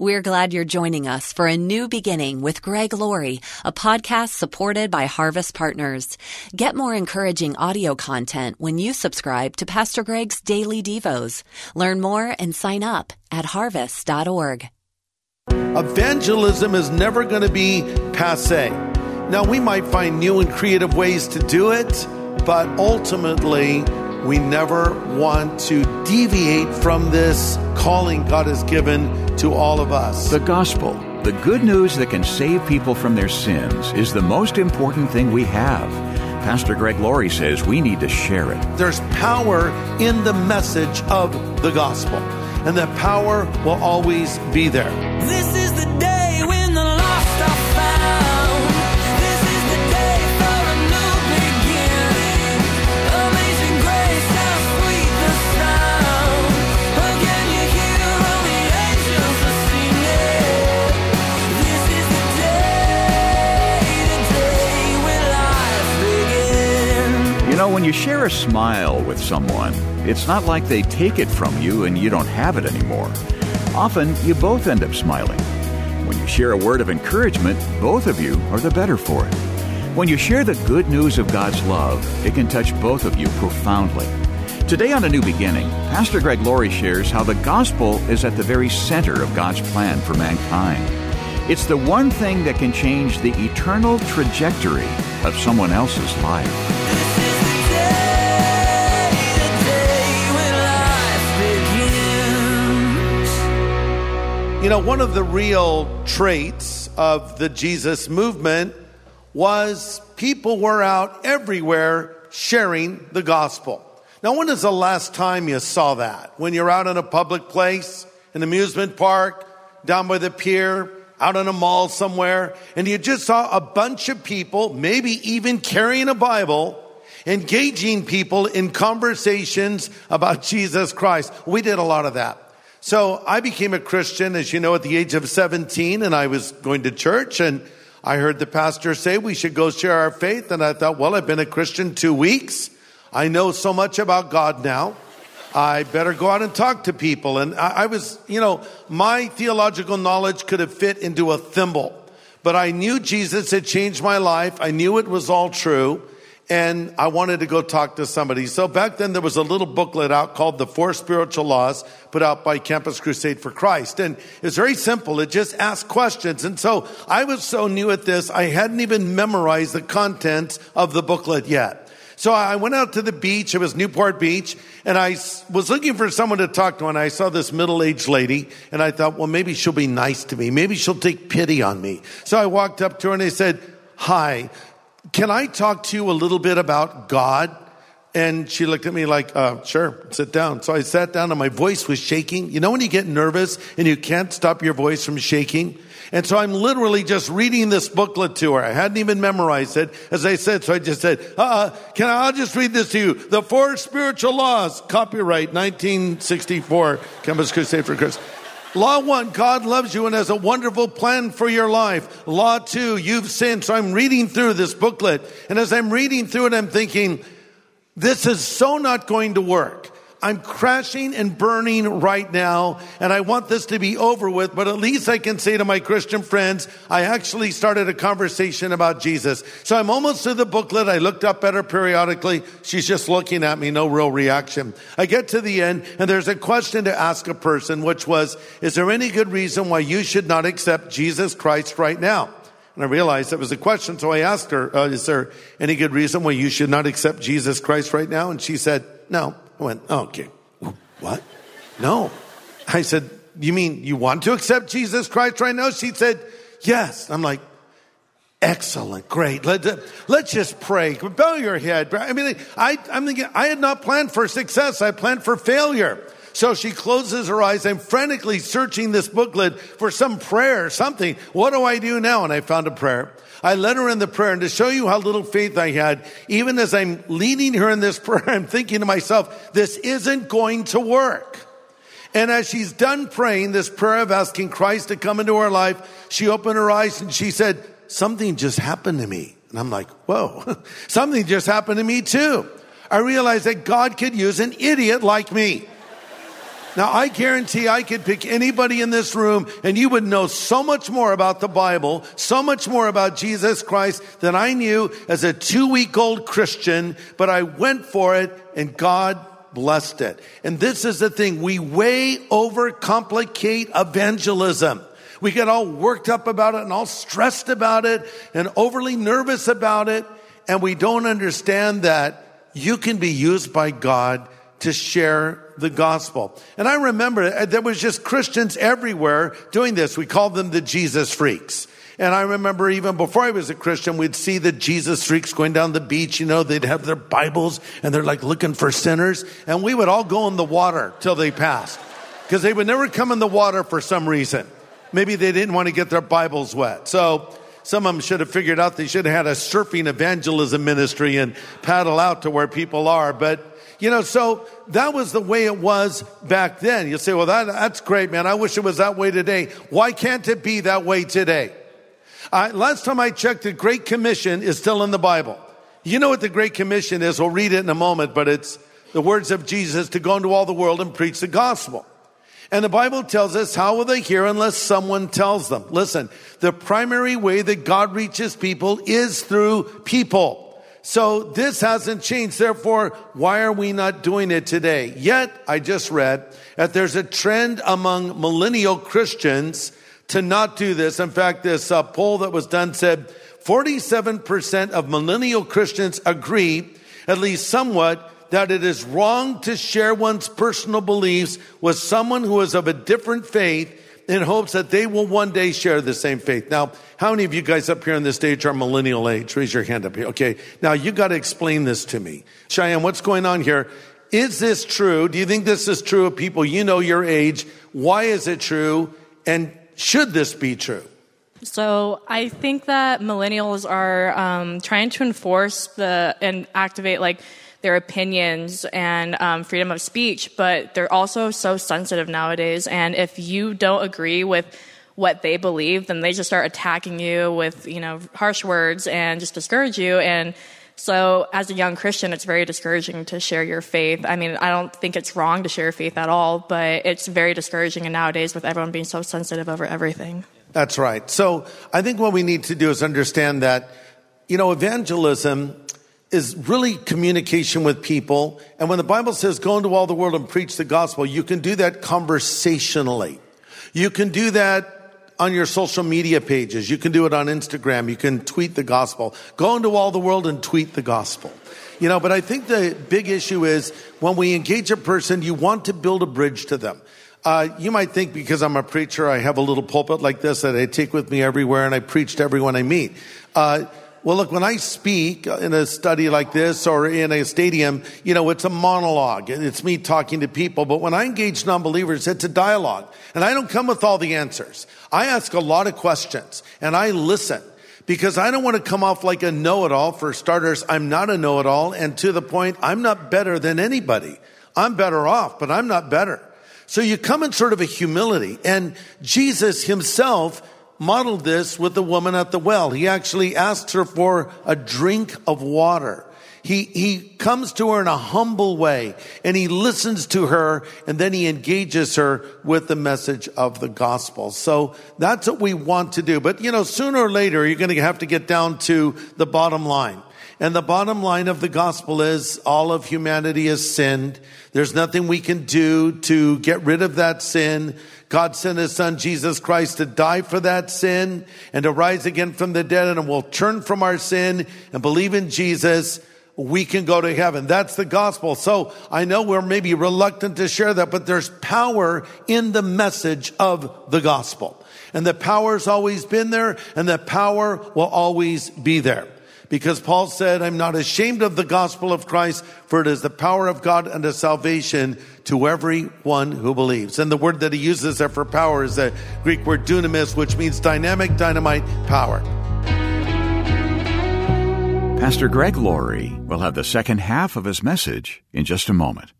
We're glad you're joining us for A New Beginning with Greg Laurie, a podcast supported by Harvest Partners. Get more encouraging audio content when you subscribe to Pastor Greg's Daily Devos. Learn more and sign up at harvest.org. Evangelism is never going to be passé. Now, we might find new and creative ways to do it, but ultimately, we never want to deviate from this calling God has given to all of us. The gospel, the good news that can save people from their sins, is the most important thing we have. Pastor Greg Laurie says we need to share it. There's power in the message of the gospel, and that power will always be there. This is the day when the lost are found. You know, when you share a smile with someone, it's not like they take it from you and you don't have it anymore. Often, you both end up smiling. When you share a word of encouragement, both of you are the better for it. When you share the good news of God's love, it can touch both of you profoundly. Today on A New Beginning, Pastor Greg Laurie shares how the gospel is at the very center of God's plan for mankind. It's the one thing that can change the eternal trajectory of someone else's life. You know, one of the real traits of the Jesus movement was people were out everywhere sharing the gospel. Now, when is the last time you saw that? When you're out in a public place, an amusement park, down by the pier, out in a mall somewhere, and you just saw a bunch of people, maybe even carrying a Bible, engaging people in conversations about Jesus Christ. We did a lot of that. So I became a Christian, as you know, at the age of 17, and I was going to church, and I heard the pastor say we should go share our faith, and I thought, well, I've been a Christian 2 weeks. I know so much about God now. I better go out and talk to people. And I was, you know, my theological knowledge could have fit into a thimble, but I knew Jesus had changed my life. I knew it was all true, and I wanted to go talk to somebody. So back then there was a little booklet out called The Four Spiritual Laws, put out by Campus Crusade for Christ. And it's very simple. It just asked questions. And so I was so new at this, I hadn't even memorized the contents of the booklet yet. So I went out to the beach. It was Newport Beach. And I was looking for someone to talk to. And I saw this middle-aged lady. And I thought, well, maybe she'll be nice to me. Maybe she'll take pity on me. So I walked up to her and I said, "Hi, can I talk to you a little bit about God?" And she looked at me like, sure, sit down. So I sat down and my voice was shaking. You know when you get nervous and you can't stop your voice from shaking? And so I'm literally just reading this booklet to her. I hadn't even memorized it, as I said. So I just said, I'll just read this to you. The Four Spiritual Laws, copyright 1964, Campus Crusade for Christ. Law 1, God loves you and has a wonderful plan for your life. Law 2, you've sinned. So I'm reading through this booklet. And as I'm reading through it, I'm thinking, this is so not going to work. I'm crashing and burning right now. And I want this to be over with. But at least I can say to my Christian friends, I actually started a conversation about Jesus. So I'm almost through the booklet. I looked up at her periodically. She's just looking at me, no real reaction. I get to the end, and there's a question to ask a person, which was, is there any good reason why you should not accept Jesus Christ right now? And I realized that was a question. So I asked her, is there any good reason why you should not accept Jesus Christ right now? And she said, no. I went, oh, okay, what? No. I said, you mean you want to accept Jesus Christ right now? She said, yes. I'm like, excellent, great. Let's just pray. Bow your head. I mean, I'm thinking, I had not planned for success. I planned for failure. So she closes her eyes. I'm frantically searching this booklet for some prayer or something. What do I do now? And I found a prayer. I led her in the prayer. And to show you how little faith I had, even as I'm leading her in this prayer, I'm thinking to myself, this isn't going to work. And as she's done praying this prayer of asking Christ to come into her life, she opened her eyes and she said, something just happened to me. And I'm like, whoa, something just happened to me too. I realized that God could use an idiot like me. Now, I guarantee I could pick anybody in this room and you would know so much more about the Bible, so much more about Jesus Christ than I knew as a 2-week-old Christian, but I went for it and God blessed it. And this is the thing, we way overcomplicate evangelism. We get all worked up about it and all stressed about it and overly nervous about it, and we don't understand that you can be used by God to share the gospel. And I remember there was just Christians everywhere doing this. We called them the Jesus freaks. And I remember even before I was a Christian, we'd see the Jesus freaks going down the beach. You know, they'd have their Bibles and they're like looking for sinners. And we would all go in the water till they passed because they would never come in the water for some reason. Maybe they didn't want to get their Bibles wet. So some of them should have figured out they should have had a surfing evangelism ministry and paddle out to where people are. But you know, so that was the way it was back then. You'll say, well, that's great, man. I wish it was that way today. Why can't it be that way today? Last time I checked, the Great Commission is still in the Bible. You know what the Great Commission is. We'll read it in a moment, but it's the words of Jesus to go into all the world and preach the gospel. And the Bible tells us, how will they hear unless someone tells them? Listen, the primary way that God reaches people is through people. So this hasn't changed. Therefore, why are we not doing it today? Yet, I just read that there's a trend among millennial Christians to not do this. In fact, this poll that was done said 47% of millennial Christians agree, at least somewhat, that it is wrong to share one's personal beliefs with someone who is of a different faith in hopes that they will one day share the same faith. Now, how many of you guys up here on this stage are millennial age? Raise your hand up here. Okay, now you got to explain this to me. Cheyenne, what's going on here? Is this true? Do you think this is true of people you know your age? Why is it true? And should this be true? So I think that millennials are trying to enforce and activate their opinions and freedom of speech, but they're also so sensitive nowadays. And if you don't agree with what they believe, then they just start attacking you with, harsh words and just discourage you. And so as a young Christian, it's very discouraging to share your faith. I mean, I don't think it's wrong to share your faith at all, but it's very discouraging. And nowadays with everyone being so sensitive over everything. That's right. So I think what we need to do is understand that, evangelism is really communication with people. And when the Bible says, go into all the world and preach the gospel, you can do that conversationally. You can do that on your social media pages. You can do it on Instagram. You can tweet the gospel. Go into all the world and tweet the gospel. But I think the big issue is when we engage a person, you want to build a bridge to them. You might think because I'm a preacher, I have a little pulpit like this that I take with me everywhere and I preach to everyone I meet. Well, look, when I speak in a study like this or in a stadium, it's a monologue. It's me talking to people. But when I engage non-believers, it's a dialogue. And I don't come with all the answers. I ask a lot of questions and I listen because I don't want to come off like a know-it-all. For starters, I'm not a know-it-all. And to the point, I'm not better than anybody. I'm better off, but I'm not better. So you come in sort of a humility. And Jesus himself modeled this with the woman at the well. He actually asked her for a drink of water. He comes to her in a humble way and he listens to her and then he engages her with the message of the gospel. So that's what we want to do. But sooner or later, you're going to have to get down to the bottom line. And the bottom line of the gospel is all of humanity has sinned. There's nothing we can do to get rid of that sin. God sent his son, Jesus Christ, to die for that sin and to rise again from the dead. And we'll turn from our sin and believe in Jesus. We can go to heaven. That's the gospel. So I know we're maybe reluctant to share that, but there's power in the message of the gospel. And the power's always been there and the power will always be there. Because Paul said, I'm not ashamed of the gospel of Christ, for it is the power of God unto salvation to everyone who believes. And the word that he uses there for power is the Greek word dunamis, which means dynamic, dynamite, power. Pastor Greg Laurie will have the second half of his message in just a moment.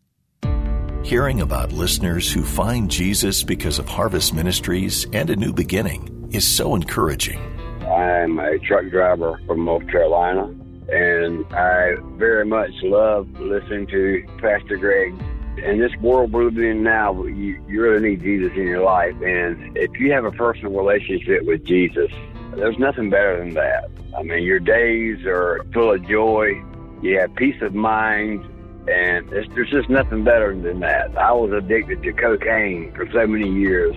Hearing about listeners who find Jesus because of Harvest Ministries and A New Beginning is so encouraging. I'm a truck driver from North Carolina, and I very much love listening to Pastor Greg's In this world we're living in now, you really need Jesus in your life. And if you have a personal relationship with Jesus, there's nothing better than that. I mean, your days are full of joy. You have peace of mind. And there's just nothing better than that. I was addicted to cocaine for so many years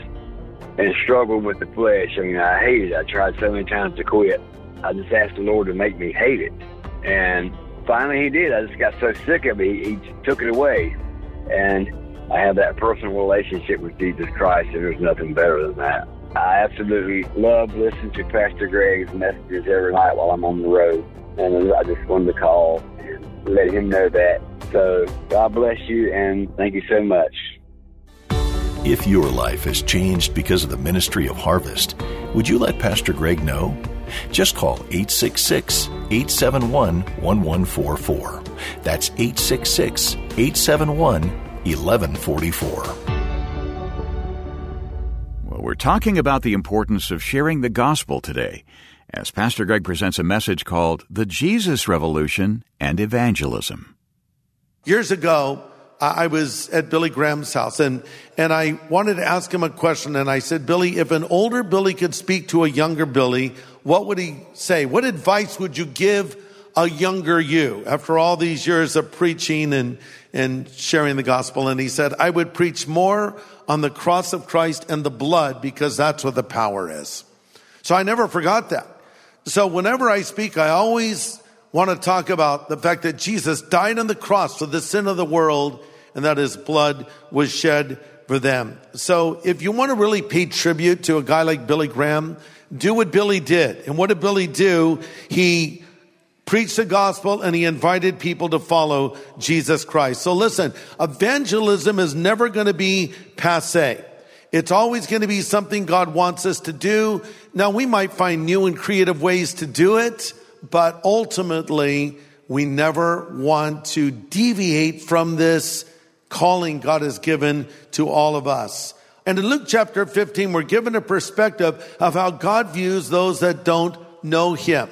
and struggled with the flesh. I mean, I hated it. I tried so many times to quit. I just asked the Lord to make me hate it. And finally he did. I just got so sick of it, he took it away. And I have that personal relationship with Jesus Christ, and there's nothing better than that. I absolutely love listening to Pastor Greg's messages every night while I'm on the road. And I just wanted to call and let him know that. So God bless you, and thank you so much. If your life has changed because of the ministry of Harvest, would you let Pastor Greg know? Just call 866-871-1144. That's 866-871-1144. Well, we're talking about the importance of sharing the gospel today, as Pastor Greg presents a message called The Jesus Revolution and Evangelism. Years ago, I was at Billy Graham's house, and I wanted to ask him a question, and I said, Billy, if an older Billy could speak to a younger Billy, what would he say? What advice would you give a younger you after all these years of preaching and sharing the gospel? And he said, I would preach more on the cross of Christ and the blood, because that's what the power is. So I never forgot that. So whenever I speak, I always want to talk about the fact that Jesus died on the cross for the sin of the world, and that his blood was shed for them. So if you want to really pay tribute to a guy like Billy Graham, do what Billy did. And what did Billy do? He preached the gospel and he invited people to follow Jesus Christ. So listen, evangelism is never going to be passé. It's always going to be something God wants us to do. Now, we might find new and creative ways to do it, but ultimately, we never want to deviate from this calling God has given to all of us. And in Luke chapter 15, we're given a perspective of how God views those that don't know him.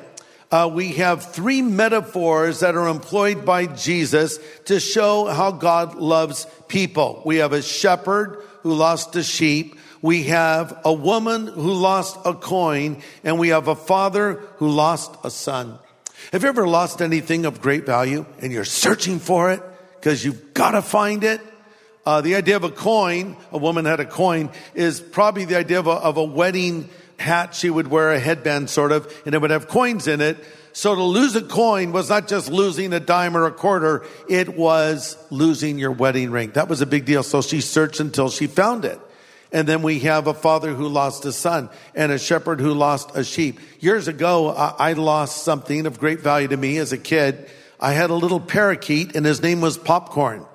We have three metaphors that are employed by Jesus to show how God loves people. We have a shepherd who lost a sheep. We have a woman who lost a coin, and we have a father who lost a son. Have you ever lost anything of great value and you're searching for it because you've got to find it? The idea of a coin, a woman had a coin, is probably the idea of a wedding hat. She would wear a headband sort of, and it would have coins in it. So to lose a coin was not just losing a dime or a quarter. It was losing your wedding ring. That was a big deal. So she searched until she found it. And then we have a father who lost a son and a shepherd who lost a sheep. Years ago, I lost something of great value to me as a kid. I had a little parakeet and his name was Popcorn.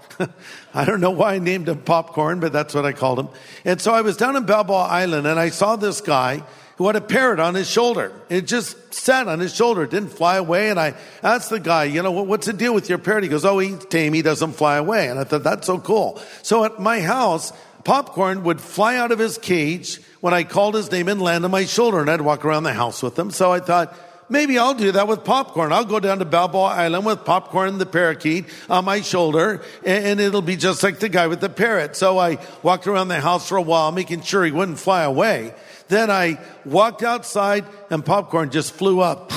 I don't know why I named him Popcorn, but that's what I called him. And so I was down in Balboa Island and I saw this guy who had a parrot on his shoulder. It just sat on his shoulder. It didn't fly away. And I asked the guy, you know, what's the deal with your parrot? He goes, oh, he's tame. He doesn't fly away. And I thought, that's so cool. So at my house, Popcorn would fly out of his cage when I called his name and land on my shoulder, and I'd walk around the house with him. So I thought, maybe I'll do that with Popcorn. I'll go down to Balboa Island with Popcorn the parakeet on my shoulder, and it'll be just like the guy with the parrot. So I walked around the house for a while, making sure he wouldn't fly away. Then I walked outside, and Popcorn just flew up.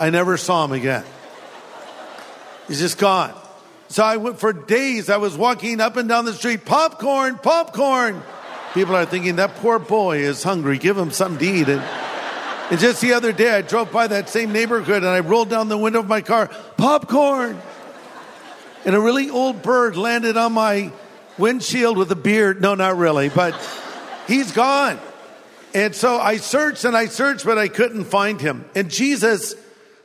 I never saw him again. He's just gone. So I went for days. I was walking up and down the street, Popcorn, Popcorn. People are thinking, that poor boy is hungry. Give him something to eat. And just the other day, I drove by that same neighborhood, and I rolled down the window of my car, Popcorn. And a really old bird landed on my windshield with a beard. No, not really, but he's gone. And so I searched, but I couldn't find him. And Jesus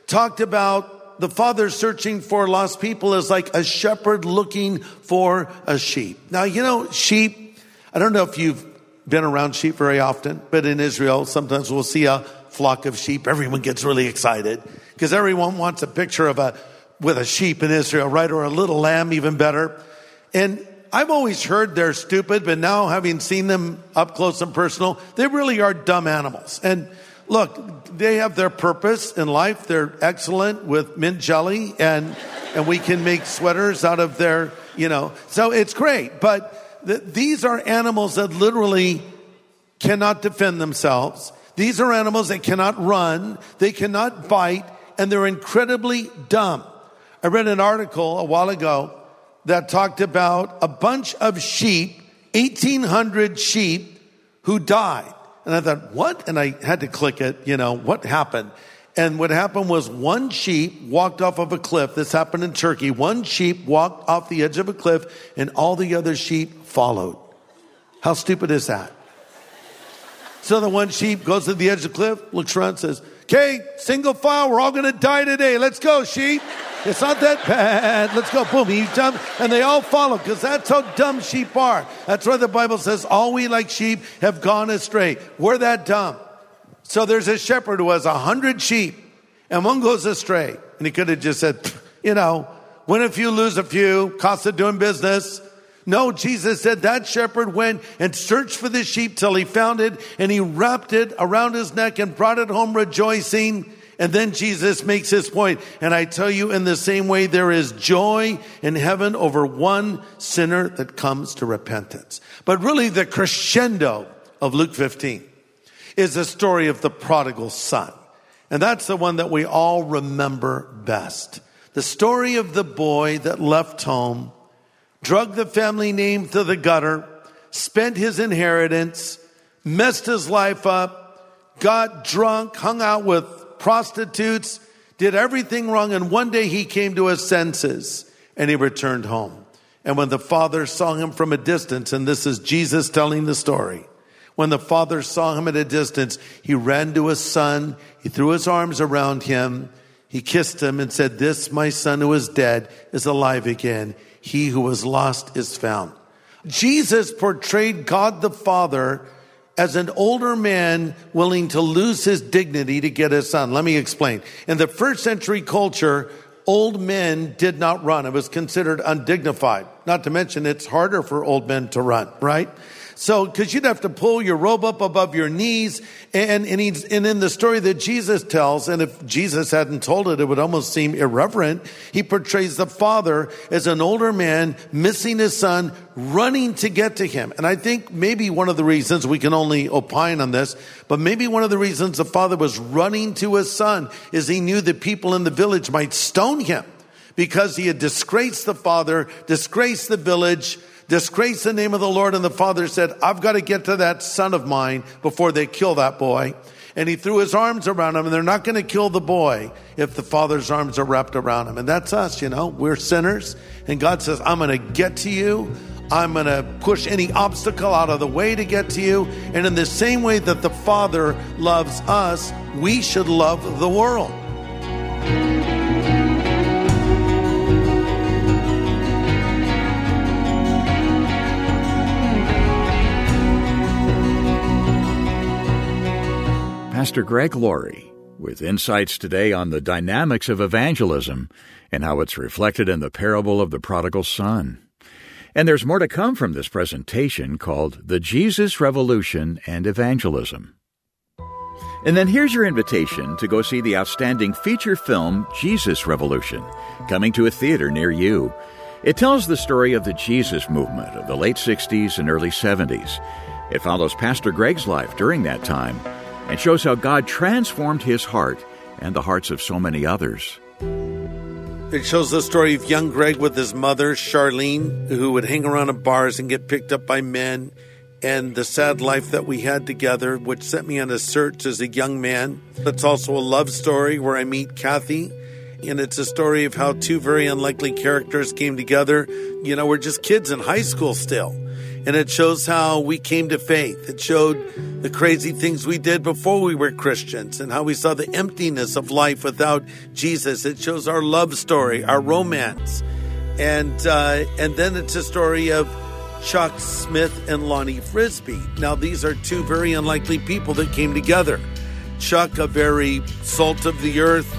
talked about the father searching for lost people is like a shepherd looking for a sheep. Now, you know, sheep, I don't know if you've been around sheep very often, but in Israel, sometimes we'll see a flock of sheep. Everyone gets really excited because everyone wants a picture with a sheep in Israel, right? Or a little lamb, even better. And I've always heard they're stupid, but now having seen them up close and personal, they really are dumb animals. And look, they have their purpose in life. They're excellent with mint jelly, and we can make sweaters out of their you know. So it's great. But these are animals that literally cannot defend themselves. These are animals that cannot run. They cannot bite. And they're incredibly dumb. I read an article a while ago that talked about a bunch of sheep, 1,800 sheep, who died. And I thought, what? And I had to click it, you know, what happened? And what happened was one sheep walked off of a cliff. This happened in Turkey. One sheep walked off the edge of a cliff and all the other sheep followed. How stupid is that? So the one sheep goes to the edge of the cliff, looks around and says, okay, single file, we're all going to die today. Let's go, sheep. It's not that bad. Let's go. Boom, he jumped, and they all followed because that's how dumb sheep are. That's why the Bible says, all we like sheep have gone astray. We're that dumb. So there's a shepherd who has 100 sheep, and one goes astray. And he could have just said, you know, win a few, lose a few, cost of doing business. No, Jesus said that shepherd went and searched for the sheep till he found it, and he wrapped it around his neck and brought it home rejoicing. And then Jesus makes his point. And I tell you, in the same way, there is joy in heaven over one sinner that comes to repentance. But really, the crescendo of Luke 15 is the story of the prodigal son. And that's the one that we all remember best. The story of the boy that left home, drug the family name to the gutter, spent his inheritance, messed his life up, got drunk, hung out with prostitutes, did everything wrong. And one day he came to his senses and he returned home. And when the father saw him from a distance, and this is Jesus telling the story, when the father saw him at a distance, he ran to his son. He threw his arms around him. He kissed him and said, this, my son who is dead, is alive again. He who was lost is found. Jesus portrayed God the Father as an older man willing to lose his dignity to get his son. Let me explain. In the first century culture, old men did not run. It was considered undignified. Not to mention, it's harder for old men to run, right? So, because you'd have to pull your robe up above your knees. And in the story that Jesus tells, and if Jesus hadn't told it, it would almost seem irreverent. He portrays the father as an older man missing his son, running to get to him. And I think maybe one of the reasons, we can only opine on this, but maybe one of the reasons the father was running to his son is he knew the people in the village might stone him because he had disgraced the father, disgraced the village, disgrace the name of the Lord. And the father said, I've got to get to that son of mine before they kill that boy. And he threw his arms around him, and they're not going to kill the boy if the father's arms are wrapped around him. And that's us, you know, we're sinners. And God says, I'm going to get to you. I'm going to push any obstacle out of the way to get to you. And in the same way that the father loves us, we should love the world. Pastor Greg Laurie, with insights today on the dynamics of evangelism and how it's reflected in the parable of the prodigal son. And there's more to come from this presentation called The Jesus Revolution and Evangelism. And then here's your invitation to go see the outstanding feature film Jesus Revolution, coming to a theater near you. It tells the story of the Jesus movement of the late 60s and early 70s. It follows Pastor Greg's life during that time and shows how God transformed his heart and the hearts of so many others. It shows the story of young Greg with his mother, Charlene, who would hang around at bars and get picked up by men, and the sad life that we had together, which sent me on a search as a young man. It's also a love story where I meet Kathy, and it's a story of how two very unlikely characters came together. You know, we're just kids in high school still. And it shows how we came to faith. It showed the crazy things we did before we were Christians and how we saw the emptiness of life without Jesus. It shows our love story, our romance. And then it's a story of Chuck Smith and Lonnie Frisbee. Now, these are two very unlikely people that came together. Chuck, a very salt of the earth,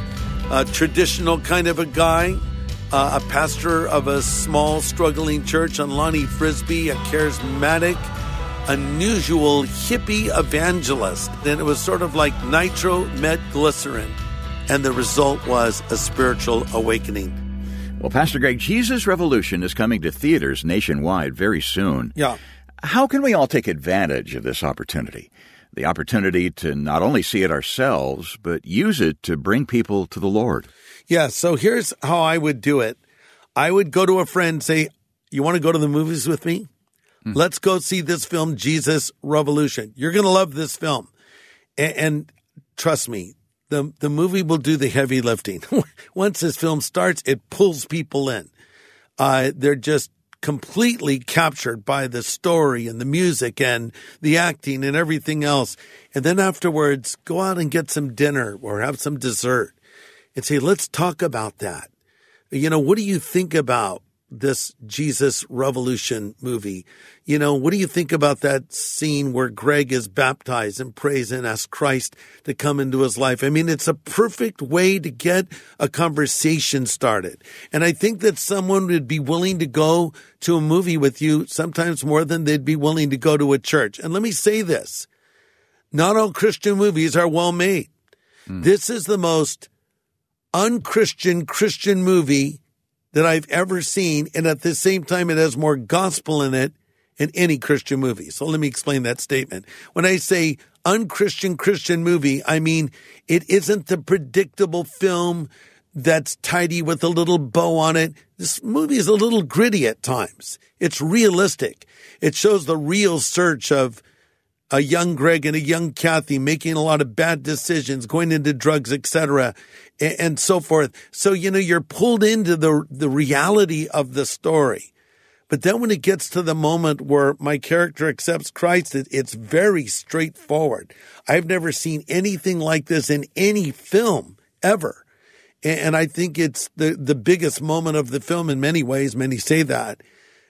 traditional kind of a guy, a pastor of a small, struggling church, and Lonnie Frisbee, a charismatic, unusual hippie evangelist. And it was sort of like nitro met glycerin. And the result was a spiritual awakening. Well, Pastor Greg, Jesus Revolution is coming to theaters nationwide very soon. Yeah. How can we all take advantage of this opportunity? The opportunity to not only see it ourselves, but use it to bring people to the Lord. Yeah, so here's how I would do it. I would go to a friend and say, you want to go to the movies with me? Let's go see this film, Jesus Revolution. You're going to love this film. And trust me, the movie will do the heavy lifting. Once this film starts, it pulls people in. They're just completely captured by the story and the music and the acting and everything else. And then afterwards, go out and get some dinner or have some dessert and say, let's talk about that. You know, what do you think about this Jesus Revolution movie? You know, what do you think about that scene where Greg is baptized and prays and asks Christ to come into his life? I mean, it's a perfect way to get a conversation started. And I think that someone would be willing to go to a movie with you sometimes more than they'd be willing to go to a church. And let me say this, not all Christian movies are well made. This is the most un-Christian Christian movie that I've ever seen, and at the same time, it has more gospel in it than any Christian movie. So let me explain that statement. When I say un-Christian Christian movie, I mean it isn't the predictable film that's tidy with a little bow on it. This movie is a little gritty at times. It's realistic. It shows the real search of a young Greg and a young Kathy making a lot of bad decisions, going into drugs, etc., and so forth. So, you know, you're pulled into the reality of the story. But then when it gets to the moment where my character accepts Christ, it's very straightforward. I've never seen anything like this in any film ever. And I think it's the biggest moment of the film in many ways. Many say that.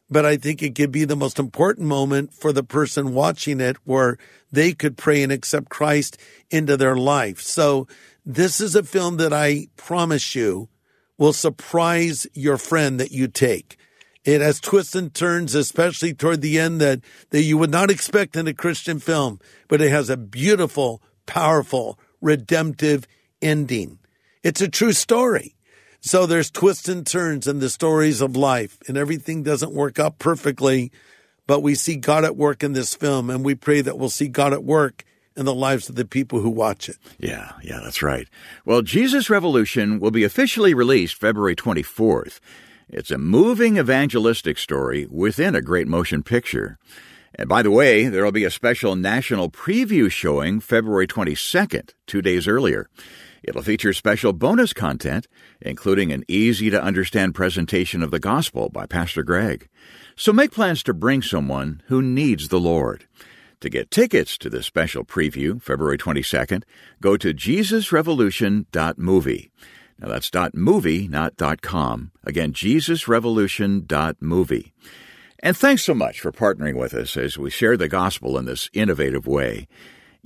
But I think it could be the most important moment for the person watching it where they could pray and accept Christ into their life. So this is a film that I promise you will surprise your friend that you take. It has twists and turns, especially toward the end, that you would not expect in a Christian film, but it has a beautiful, powerful, redemptive ending. It's a true story. So there's twists and turns in the stories of life, and everything doesn't work out perfectly, but we see God at work in this film, and we pray that we'll see God at work in the lives of the people who watch it. Yeah, that's right. Well, Jesus Revolution will be officially released February 24th. It's a moving evangelistic story within a great motion picture. And by the way, there will be a special national preview showing February 22nd, 2 days earlier. It'll feature special bonus content, including an easy-to-understand presentation of the gospel by Pastor Greg. So make plans to bring someone who needs the Lord. To get tickets to this special preview, February 22nd, go to JesusRevolution.movie. Now, that's .movie, not .com. Again, JesusRevolution.movie. And thanks so much for partnering with us as we share the gospel in this innovative way.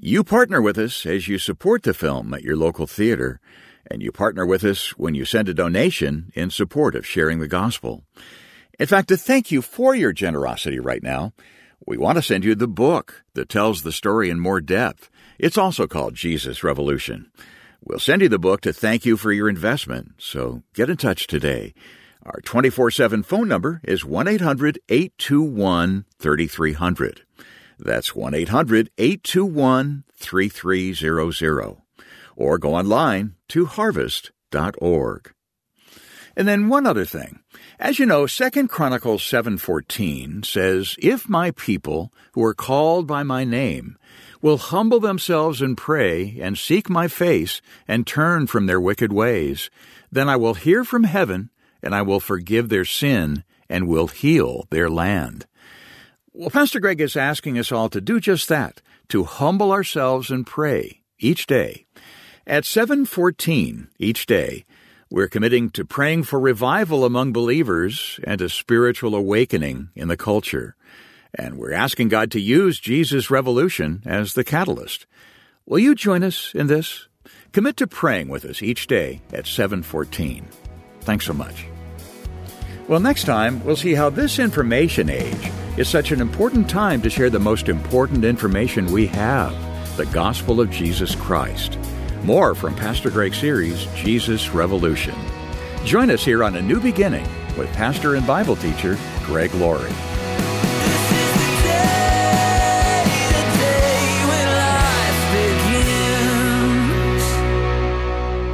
You partner with us as you support the film at your local theater, and you partner with us when you send a donation in support of sharing the gospel. In fact, to thank you for your generosity right now, we want to send you the book that tells the story in more depth. It's also called Jesus Revolution. We'll send you the book to thank you for your investment, so get in touch today. Our 24/7 phone number is 1-800-821-3300. That's 1-800-821-3300. Or go online to harvest.org. And then one other thing. As you know, 2 Chronicles 7:14 says, "If my people, who are called by my name, will humble themselves and pray and seek my face and turn from their wicked ways, then I will hear from heaven and I will forgive their sin and will heal their land." Well, Pastor Greg is asking us all to do just that, to humble ourselves and pray each day. At 7:14 each day, we're committing to praying for revival among believers and a spiritual awakening in the culture. And we're asking God to use Jesus Revolution as the catalyst. Will you join us in this? Commit to praying with us each day at 7:14. Thanks so much. Well, next time, we'll see how this information age is such an important time to share the most important information we have, the gospel of Jesus Christ. More from Pastor Greg's series, Jesus Revolution. Join us here on A New Beginning with pastor and Bible teacher Greg Laurie.